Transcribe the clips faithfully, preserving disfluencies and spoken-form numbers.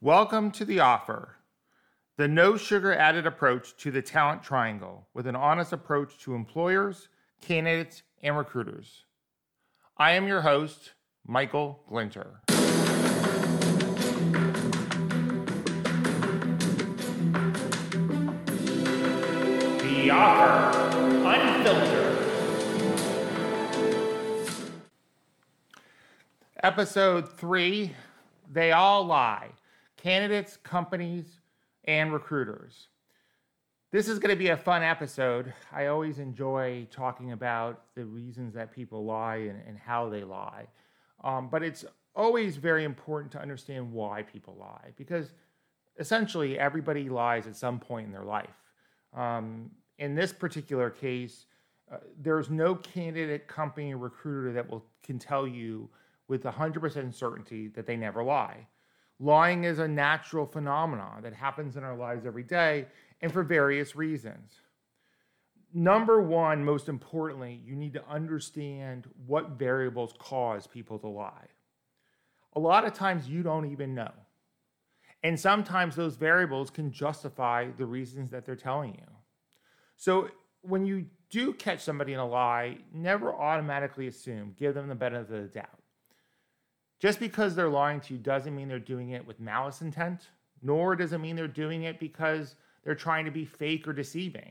Welcome to The Offer, the no sugar added approach to the talent triangle with an honest approach to employers, candidates, and recruiters. I am your host, Michael Glinter. The Offer, Unfiltered. Episode three, They All Lie. Candidates, companies, and recruiters. This is going to be a fun episode. I always enjoy talking about the reasons that people lie and, and how they lie. Um, but it's always very important to understand why people lie, because essentially everybody lies at some point in their life. Um, in this particular case, uh, there's no candidate, company, or recruiter that will can tell you with one hundred percent certainty that they never lie. Lying is a natural phenomenon that happens in our lives every day and for various reasons. Number one, most importantly, you need to understand what variables cause people to lie. A lot of times you don't even know. And sometimes those variables can justify the reasons that they're telling you. So when you do catch somebody in a lie, never automatically assume, give them the benefit of the doubt. Just because they're lying to you doesn't mean they're doing it with malice intent, nor does it mean they're doing it because they're trying to be fake or deceiving.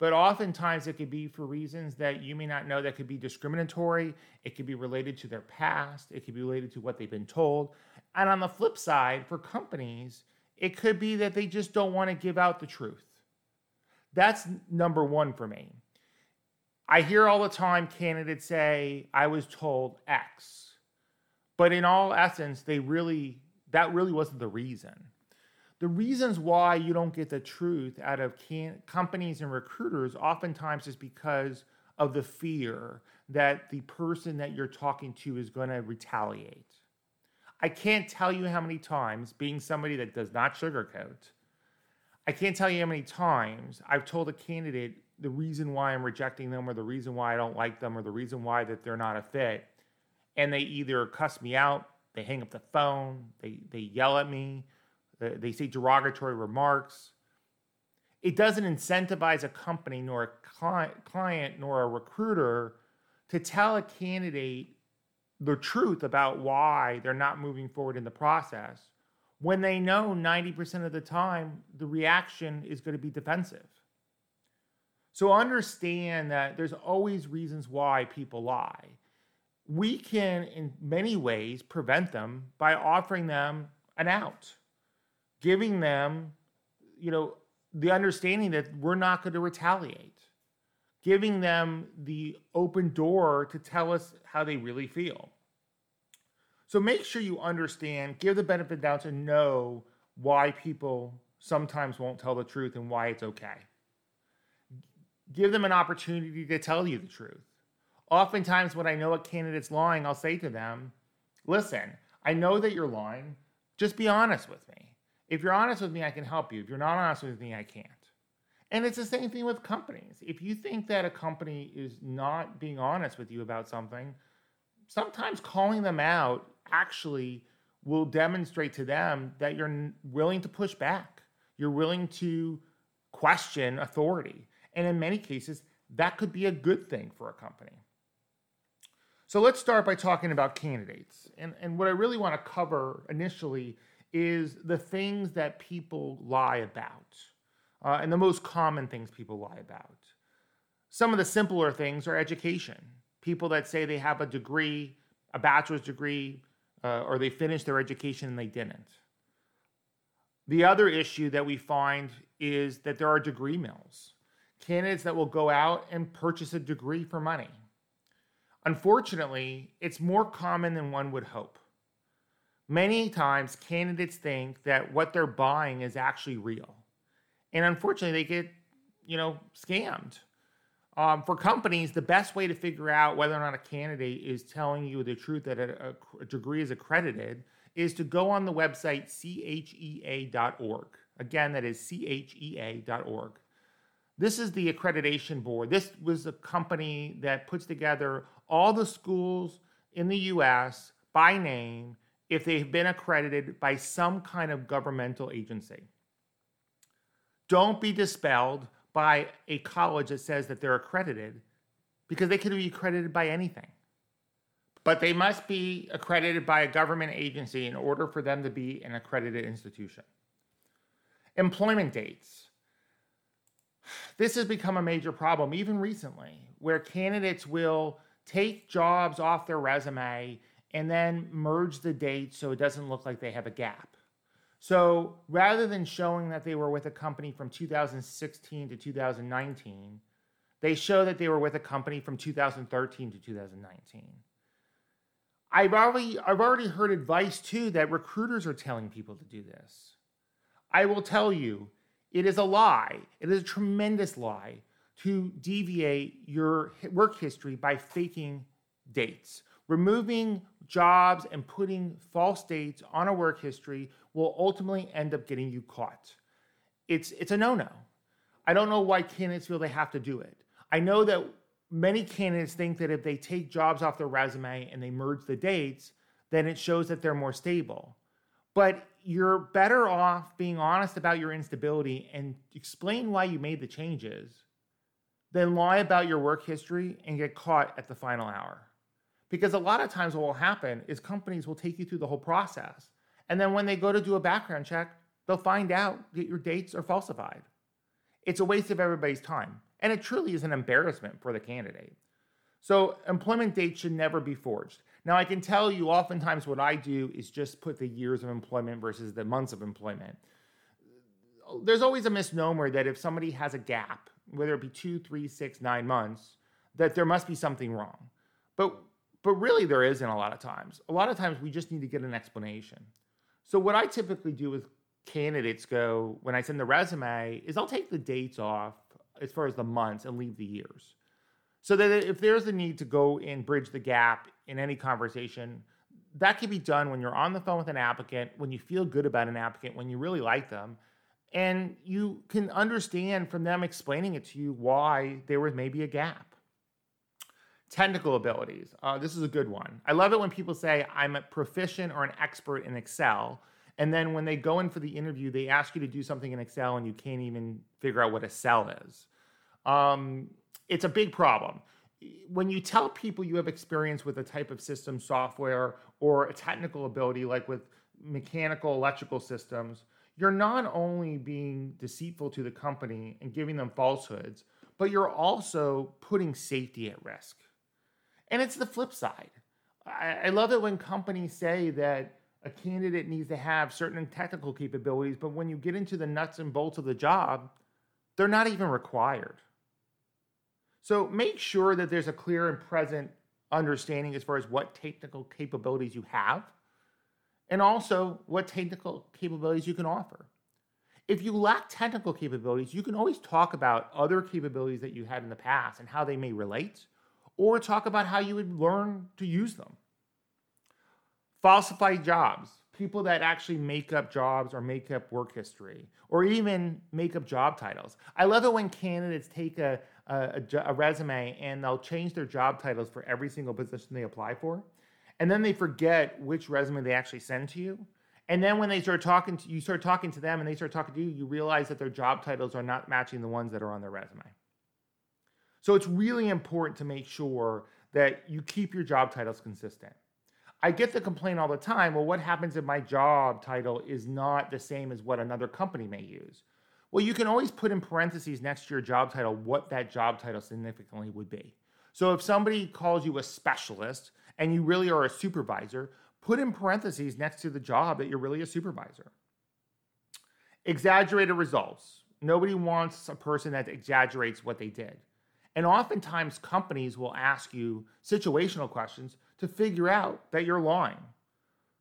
But oftentimes it could be for reasons that you may not know that could be discriminatory. It could be related to their past. It could be related to what they've been told. And on the flip side, for companies, it could be that they just don't want to give out the truth. That's number one for me. I hear all the time candidates say, I was told X. But in all essence, they really that really wasn't the reason. The reasons why you don't get the truth out of can, companies and recruiters oftentimes is because of the fear that the person that you're talking to is going to retaliate. I can't tell you how many times, being somebody that does not sugarcoat, I can't tell you how many times I've told a candidate the reason why I'm rejecting them or the reason why I don't like them or the reason why that they're not a fit. And they either cuss me out, they hang up the phone, they, they yell at me, they, they say derogatory remarks. It doesn't incentivize a company nor a client, client nor a recruiter to tell a candidate the truth about why they're not moving forward in the process when they know ninety percent of the time the reaction is going to be defensive. So understand that there's always reasons why people lie. We can, in many ways, prevent them by offering them an out, giving them, you know, the understanding that we're not going to retaliate, giving them the open door to tell us how they really feel. So make sure you understand, give the benefit of the doubt to know why people sometimes won't tell the truth and why it's okay. Give them an opportunity to tell you the truth. Oftentimes when I know a candidate's lying, I'll say to them, listen, I know that you're lying. Just be honest with me. If you're honest with me, I can help you. If you're not honest with me, I can't. And it's the same thing with companies. If you think that a company is not being honest with you about something, sometimes calling them out actually will demonstrate to them that you're willing to push back. You're willing to question authority. And in many cases, that could be a good thing for a company. So let's start by talking about candidates. And, and what I really want to cover initially is the things that people lie about, uh, and the most common things people lie about. Some of the simpler things are education. People that say they have a degree, a bachelor's degree, uh, or they finished their education and they didn't. The other issue that we find is that there are degree mills, candidates that will go out and purchase a degree for money. Unfortunately, it's more common than one would hope. Many times, candidates think that what they're buying is actually real. And unfortunately, they get, you know, scammed. Um, for companies, the best way to figure out whether or not a candidate is telling you the truth that a, a degree is accredited is to go on the website C H E A dot org. Again, that is C H E A dot org. This is the accreditation board. This was a company that puts together all the schools in the U S by name if they've been accredited by some kind of governmental agency. Don't be dispelled by a college that says that they're accredited, because they could be accredited by anything. But they must be accredited by a government agency in order for them to be an accredited institution. Employment dates. This has become a major problem, even recently, where candidates will take jobs off their resume and then merge the dates so it doesn't look like they have a gap. So rather than showing that they were with a company from two thousand sixteen to two thousand nineteen, they show that they were with a company from two thousand thirteen to two thousand nineteen. I've already, I've already heard advice, too, that recruiters are telling people to do this. I will tell you, it is a lie. It is a tremendous lie to deviate your work history by faking dates. Removing jobs and putting false dates on a work history will ultimately end up getting you caught. It's, it's a no-no. I don't know why candidates feel they have to do it. I know that many candidates think that if they take jobs off their resume and they merge the dates, then it shows that they're more stable. But you're better off being honest about your instability and explain why you made the changes than lie about your work history and get caught at the final hour. Because a lot of times what will happen is companies will take you through the whole process. And then when they go to do a background check, they'll find out that your dates are falsified. It's a waste of everybody's time. And it truly is an embarrassment for the candidate. So employment dates should never be forged. Now, I can tell you oftentimes what I do is just put the years of employment versus the months of employment. There's always a misnomer that if somebody has a gap, whether it be two, three, six, nine months, that there must be something wrong. But But really, there isn't a lot of times. A lot of times, we just need to get an explanation. So what I typically do with candidates go, when I send the resume, is I'll take the dates off as far as the months and leave the years. So that if there's a need to go and bridge the gap in any conversation, that can be done when you're on the phone with an applicant, when you feel good about an applicant, when you really like them. And you can understand from them explaining it to you why there was maybe a gap. Technical abilities. Uh, this is a good one. I love it when people say, I'm a proficient or an expert in Excel. And then when they go in for the interview, they ask you to do something in Excel and you can't even figure out what a cell is. Um, it's a big problem. When you tell people you have experience with a type of system software or a technical ability, like with mechanical, electrical systems, you're not only being deceitful to the company and giving them falsehoods, but you're also putting safety at risk. And it's the flip side. I, I love it when companies say that a candidate needs to have certain technical capabilities, but when you get into the nuts and bolts of the job, they're not even required. So make sure that there's a clear and present understanding as far as what technical capabilities you have, and also what technical capabilities you can offer. If you lack technical capabilities, you can always talk about other capabilities that you had in the past and how they may relate, or talk about how you would learn to use them. Falsified jobs, people that actually make up jobs or make up work history, or even make up job titles. I love it when candidates take a, a, a resume and they'll change their job titles for every single position they apply for, and then they forget which resume they actually send to you. And then when they start talking to you, start talking to them and they start talking to you, you realize that their job titles are not matching the ones that are on their resume. So it's really important to make sure that you keep your job titles consistent. I get the complaint all the time, well, what happens if my job title is not the same as what another company may use? Well, you can always put in parentheses next to your job title what that job title significantly would be. So if somebody calls you a specialist and you really are a supervisor, put in parentheses next to the job that you're really a supervisor. Exaggerated results. Nobody wants a person that exaggerates what they did. And oftentimes companies will ask you situational questions to figure out that you're lying.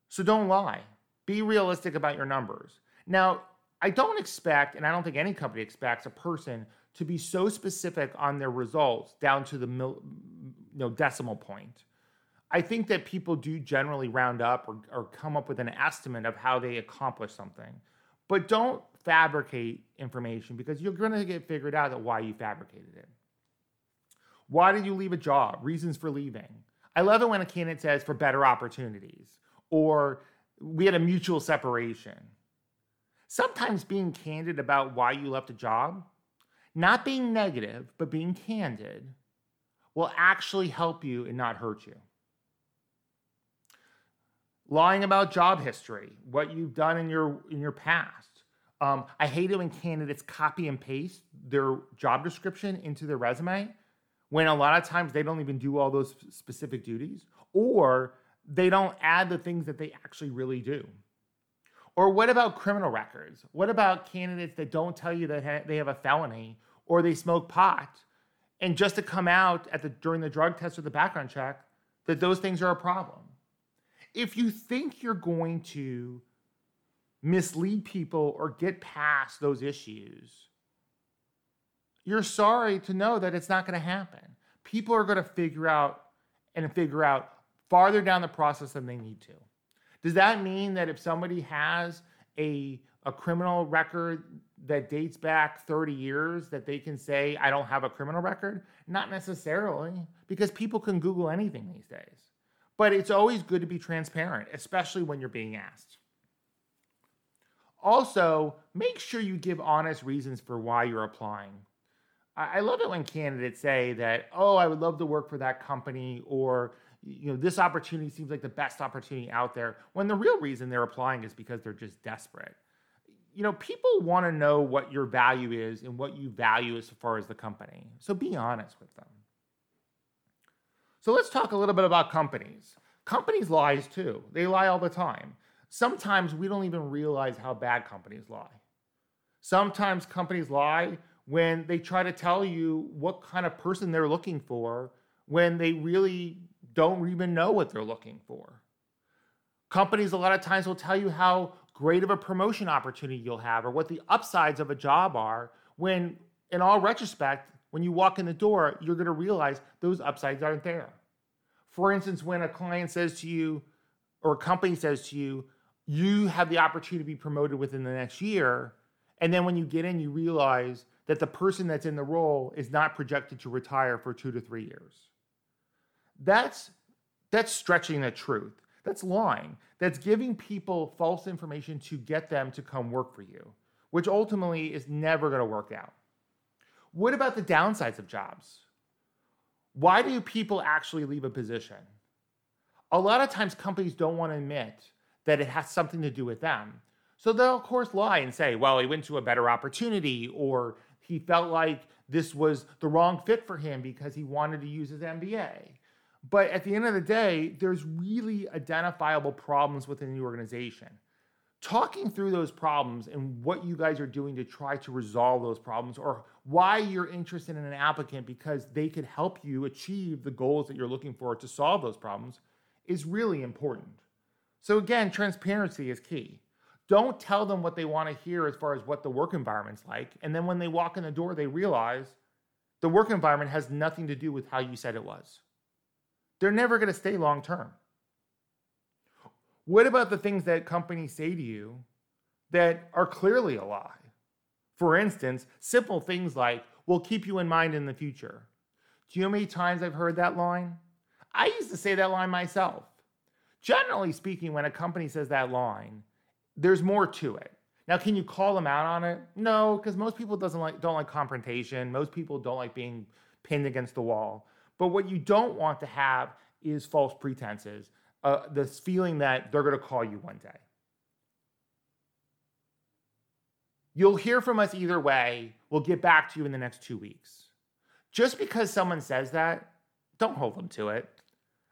So don't lie. Be realistic about your numbers. Now, I don't expect, and I don't think any company expects a person to be so specific on their results down to the mil- you know, decimal point. I think that people do generally round up or, or come up with an estimate of how they accomplish something. But don't fabricate information, because you're going to get figured out that why you fabricated it. Why did you leave a job? Reasons for leaving. I love it when a candidate says for better opportunities, or we had a mutual separation. Sometimes being candid about why you left a job, not being negative, but being candid, will actually help you and not hurt you. Lying about job history, what you've done in your in your past. Um, I hate it when candidates copy and paste their job description into their resume when a lot of times they don't even do all those specific duties, or they don't add the things that they actually really do. Or what about criminal records? What about candidates that don't tell you that ha- they have a felony or they smoke pot, and just to come out at the during the drug test or the background check that those things are a problem? If you think you're going to mislead people or get past those issues, you're sorry to know that it's not going to happen. People are going to figure out and figure out farther down the process than they need to. Does that mean that if somebody has a, a criminal record that dates back thirty years, that they can say, I don't have a criminal record? Not necessarily, because people can Google anything these days. But it's always good to be transparent, especially when you're being asked. Also, make sure you give honest reasons for why you're applying. I love it when candidates say that, oh, I would love to work for that company, or you know, this opportunity seems like the best opportunity out there, when the real reason they're applying is because they're just desperate. You know, people want to know what your value is and what you value as far as the company. So be honest with them. So let's talk a little bit about companies. Companies lie too. They lie all the time. Sometimes we don't even realize how bad companies lie. Sometimes companies lie when they try to tell you what kind of person they're looking for when they really don't even know what they're looking for. Companies a lot of times will tell you how great of a promotion opportunity you'll have or what the upsides of a job are when, in all retrospect, when you walk in the door, you're going to realize those upsides aren't there. For instance, when a client says to you, or a company says to you, you have the opportunity to be promoted within the next year. And then when you get in, you realize that the person that's in the role is not projected to retire for two to three years. That's, that's stretching the truth. That's lying. That's giving people false information to get them to come work for you, which ultimately is never going to work out. What about the downsides of jobs? Why do people actually leave a position? A lot of times companies don't want to admit that it has something to do with them. So they'll, of course, lie and say, well, he went to a better opportunity, or he felt like this was the wrong fit for him because he wanted to use his M B A. But at the end of the day, there's really identifiable problems within the organization. Talking through those problems and what you guys are doing to try to resolve those problems, or why you're interested in an applicant because they could help you achieve the goals that you're looking for to solve those problems, is really important. So again, transparency is key. Don't tell them what they want to hear as far as what the work environment's like, and then when they walk in the door, they realize the work environment has nothing to do with how you said it was. They're never going to stay long term. What about the things that companies say to you that are clearly a lie? For instance, simple things like, we'll keep you in mind in the future. Do you know how many times I've heard that line? I used to say that line myself. Generally speaking, when a company says that line, there's more to it. Now, can you call them out on it? No, because most people doesn't like, don't like confrontation. Most people don't like being pinned against the wall. But what you don't want to have is false pretenses. Uh, this feeling that they're going to call you one day. You'll hear from us either way. We'll get back to you in the next two weeks. Just because someone says that, don't hold them to it.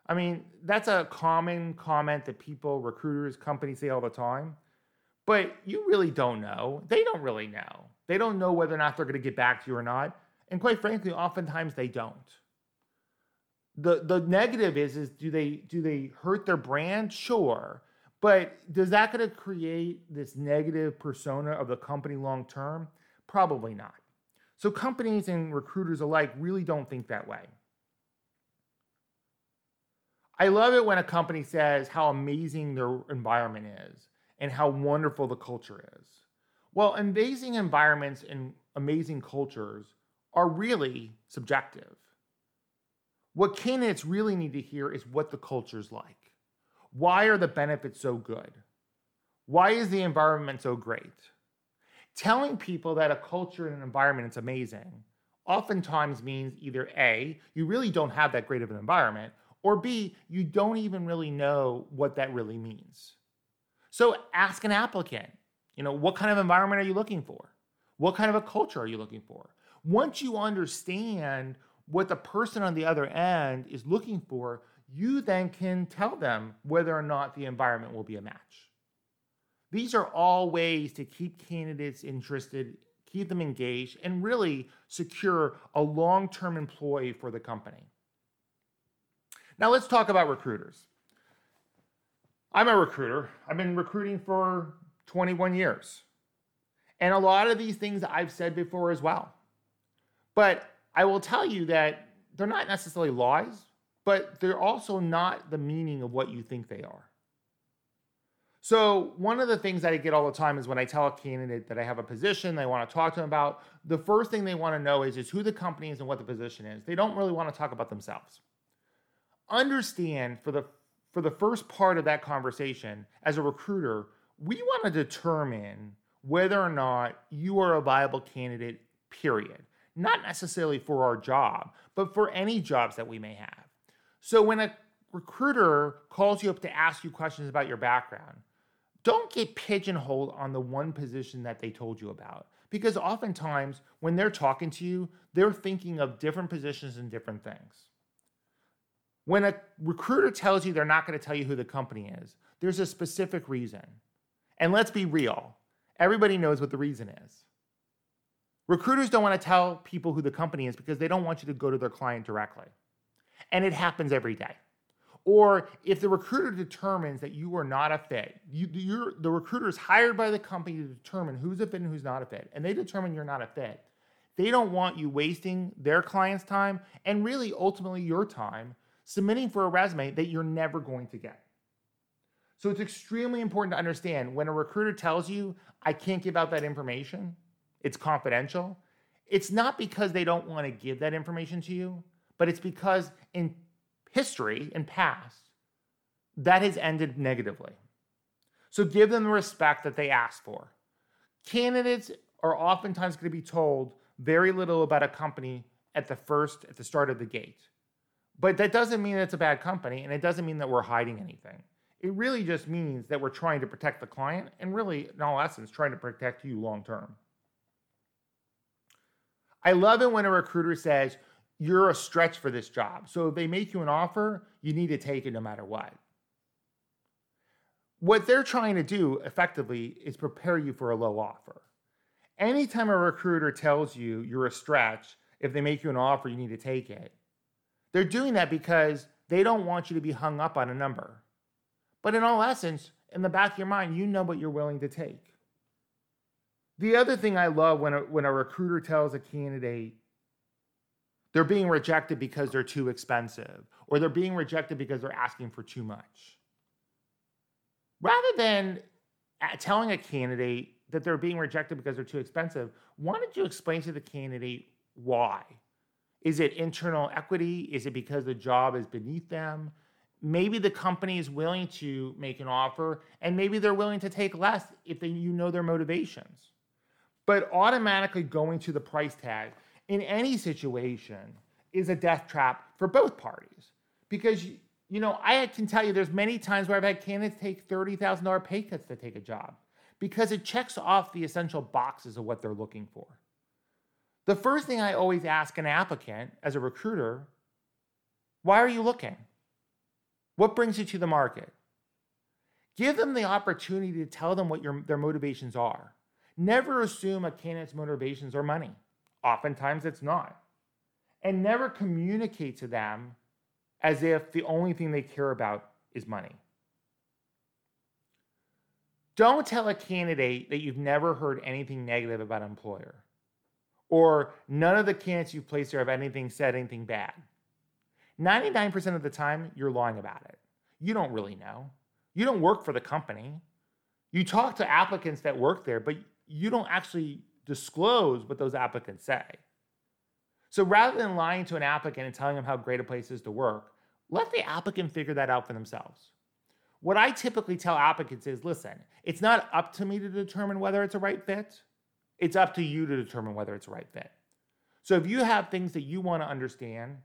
I mean, that's a common comment that people, recruiters, companies say all the time. But you really don't know. They don't really know. They don't know whether or not they're going to get back to you or not. And quite frankly, oftentimes they don't. The the negative is, is do they do they hurt their brand? Sure. But does that going to create this negative persona of the company long term? Probably not. So companies and recruiters alike really don't think that way. I love it when a company says how amazing their environment is and how wonderful the culture is. Well, amazing environments and amazing cultures are really subjective. What candidates really need to hear is what the culture's like. Why are the benefits so good? Why is the environment so great? Telling people that a culture and an environment is amazing oftentimes means either A, you really don't have that great of an environment, or B, you don't even really know what that really means. So ask an applicant, you know, what kind of environment are you looking for? What kind of a culture are you looking for? Once you understand what the person on the other end is looking for, you then can tell them whether or not the environment will be a match. These are all ways to keep candidates interested, keep them engaged, and really secure a long-term employee for the company. Now let's talk about recruiters. I'm a recruiter. I've been recruiting for twenty-one years. And a lot of these things I've said before as well. But I will tell you that they're not necessarily lies, but they're also not the meaning of what you think they are. So one of the things that I get all the time is when I tell a candidate that I have a position they want to talk to them about, the first thing they want to know is, is who the company is and what the position is. They don't really want to talk about themselves. Understand for the, for the first part of that conversation, as a recruiter, we want to determine whether or not you are a viable candidate, period. Not necessarily for our job, but for any jobs that we may have. So when a recruiter calls you up to ask you questions about your background, don't get pigeonholed on the one position that they told you about. Because oftentimes when they're talking to you, they're thinking of different positions and different things. When a recruiter tells you they're not going to tell you who the company is, there's a specific reason. And let's be real. Everybody knows what the reason is. Recruiters don't want to tell people who the company is because they don't want you to go to their client directly. And it happens every day. Or if the recruiter determines that you are not a fit, you, you're, the recruiter is hired by the company to determine who's a fit and who's not a fit, and they determine you're not a fit, they don't want you wasting their client's time and really ultimately your time submitting for a resume that you're never going to get. So it's extremely important to understand when a recruiter tells you, I can't give out that information, it's confidential, it's not because they don't want to give that information to you, but it's because in history and past, that has ended negatively. So give them the respect that they ask for. Candidates are oftentimes going to be told very little about a company at the first, at the start of the gate. But that doesn't mean it's a bad company, and it doesn't mean that we're hiding anything. It really just means that we're trying to protect the client and really, in all essence, trying to protect you long term. I love it when a recruiter says, you're a stretch for this job. So if they make you an offer, you need to take it no matter what. What they're trying to do effectively is prepare you for a low offer. Anytime a recruiter tells you you're a stretch, if they make you an offer, you need to take it. They're doing that because they don't want you to be hung up on a number. But in all essence, in the back of your mind, you know what you're willing to take. The other thing I love when a, when a recruiter tells a candidate, they're being rejected because they're too expensive, or they're being rejected because they're asking for too much. Rather than telling a candidate that they're being rejected because they're too expensive, why don't you explain to the candidate why? Is it internal equity? Is it because the job is beneath them? Maybe the company is willing to make an offer, and maybe they're willing to take less if they, you know their motivations. But automatically going to the price tag in any situation is a death trap for both parties. Because, you know, I can tell you there's many times where I've had candidates take thirty thousand dollars pay cuts to take a job because it checks off the essential boxes of what they're looking for. The first thing I always ask an applicant as a recruiter, why are you looking? What brings you to the market? Give them the opportunity to tell them what your, their motivations are. Never assume a candidate's motivations are money. Oftentimes it's not. And never communicate to them as if the only thing they care about is money. Don't tell a candidate that you've never heard anything negative about an employer, or none of the candidates you've placed there have anything said anything bad. ninety-nine percent of the time, you're lying about it. You don't really know. You don't work for the company. You talk to applicants that work there, but you don't actually disclose what those applicants say. So rather than lying to an applicant and telling them how great a place is to work, let the applicant figure that out for themselves. What I typically tell applicants is, listen, it's not up to me to determine whether it's a right fit. It's up to you to determine whether it's a right fit. So if you have things that you want to understand,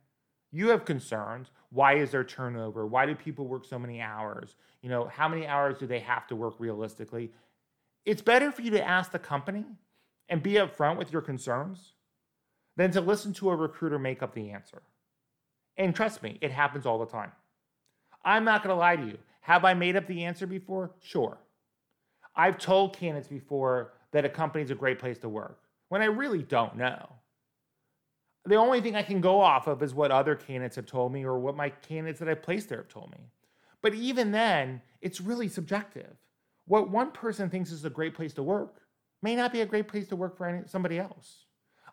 you have concerns. Why is there turnover? Why do people work so many hours? You know, how many hours do they have to work realistically? It's better for you to ask the company and be upfront with your concerns than to listen to a recruiter make up the answer. And trust me, it happens all the time. I'm not going to lie to you. Have I made up the answer before? Sure. I've told candidates before that a company is a great place to work when I really don't know. The only thing I can go off of is what other candidates have told me or what my candidates that I've placed there have told me. But even then, it's really subjective. What one person thinks is a great place to work may not be a great place to work for any, somebody else.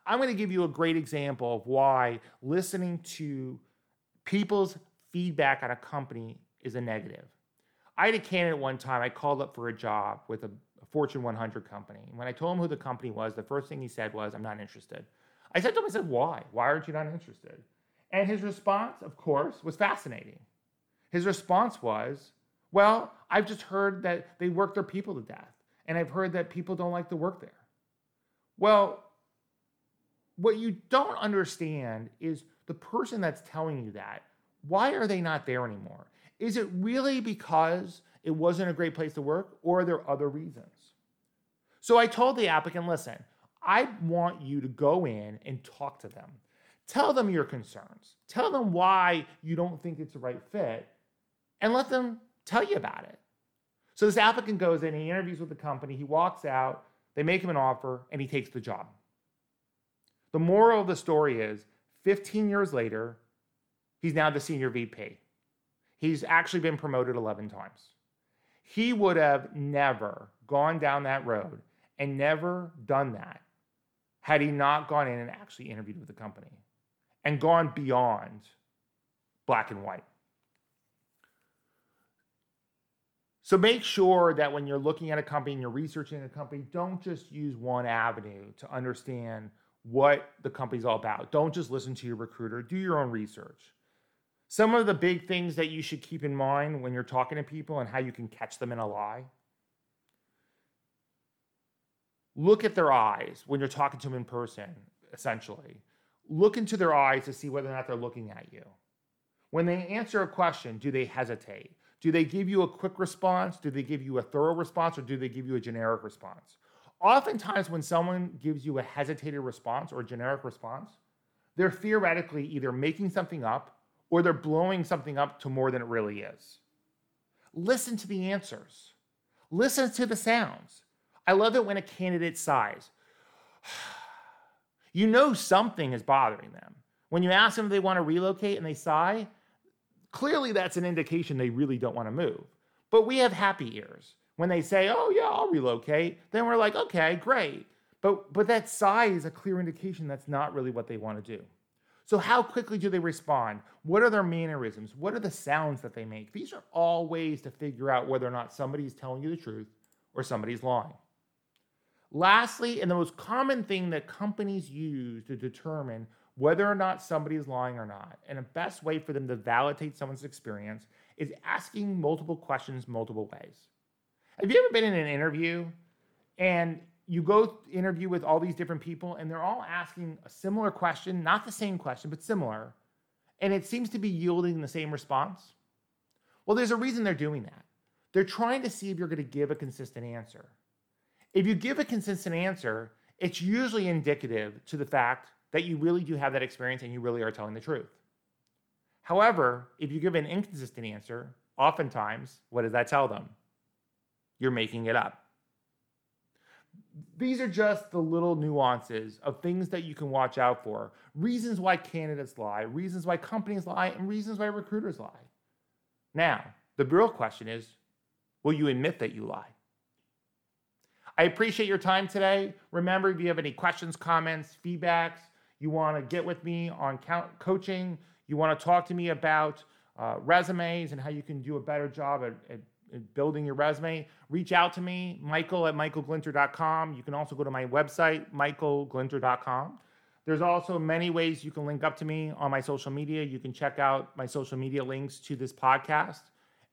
I'm going to give you a great example of why listening to people's feedback on a company is a negative. I had a candidate one time, I called up for a job with a Fortune one hundred company. When I told him who the company was, the first thing he said was, "I'm not interested." I said to him, I said, "Why? Why aren't you not interested?" And his response, of course, was fascinating. His response was, "Well, I've just heard that they work their people to death, and I've heard that people don't like to work there." Well, what you don't understand is the person that's telling you that, why are they not there anymore? Is it really because it wasn't a great place to work, or are there other reasons? So I told the applicant, listen, I want you to go in and talk to them. Tell them your concerns. Tell them why you don't think it's the right fit, and let them tell you about it. So this applicant goes in, he interviews with the company, he walks out, they make him an offer, and he takes the job. The moral of the story is, fifteen years later, he's now the senior V P. He's actually been promoted eleven times. He would have never gone down that road and never done that had he not gone in and actually interviewed with the company and gone beyond black and white. So make sure that when you're looking at a company and you're researching a company, don't just use one avenue to understand what the company's all about. Don't just listen to your recruiter. Do your own research. Some of the big things that you should keep in mind when you're talking to people and how you can catch them in a lie. Look at their eyes when you're talking to them in person, essentially. Look into their eyes to see whether or not they're looking at you. When they answer a question, do they hesitate? Do they give you a quick response? Do they give you a thorough response? Or do they give you a generic response? Oftentimes when someone gives you a hesitated response or a generic response, they're theoretically either making something up or they're blowing something up to more than it really is. Listen to the answers. Listen to the sounds. I love it when a candidate sighs. You know something is bothering them. When you ask them if they want to relocate and they sigh, clearly that's an indication they really don't want to move. But we have happy ears. When they say, "Oh yeah, I'll relocate," then we're like, "Okay, great." But, but that sigh is a clear indication that's not really what they want to do. So how quickly do they respond? What are their mannerisms? What are the sounds that they make? These are all ways to figure out whether or not somebody's telling you the truth or somebody's lying. Lastly, and the most common thing that companies use to determine whether or not somebody is lying or not, and the best way for them to validate someone's experience, is asking multiple questions multiple ways. Have you ever been in an interview and you go interview with all these different people and they're all asking a similar question, not the same question, but similar, and it seems to be yielding the same response? Well, there's a reason they're doing that. They're trying to see if you're going to give a consistent answer. If you give a consistent answer, it's usually indicative to the fact that you really do have that experience and you really are telling the truth. However, if you give an inconsistent answer, oftentimes, what does that tell them? You're making it up. These are just the little nuances of things that you can watch out for, reasons why candidates lie, reasons why companies lie, and reasons why recruiters lie. Now, the real question is, will you admit that you lie? I appreciate your time today. Remember, if you have any questions, comments, feedbacks, you want to get with me on coaching, you want to talk to me about uh, resumes and how you can do a better job at, at, at building your resume, reach out to me, Michael at michael glinter dot com. You can also go to my website, michael glinter dot com. There's also many ways you can link up to me on my social media. You can check out my social media links to this podcast.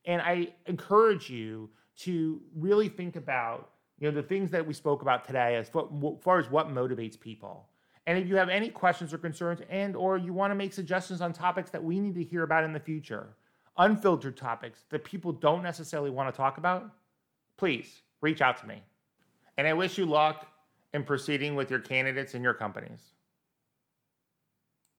And I encourage you to really think about, you know, the things that we spoke about today as far as what motivates people. And if you have any questions or concerns, and or you want to make suggestions on topics that we need to hear about in the future, unfiltered topics that people don't necessarily want to talk about, please reach out to me. And I wish you luck in proceeding with your candidates and your companies.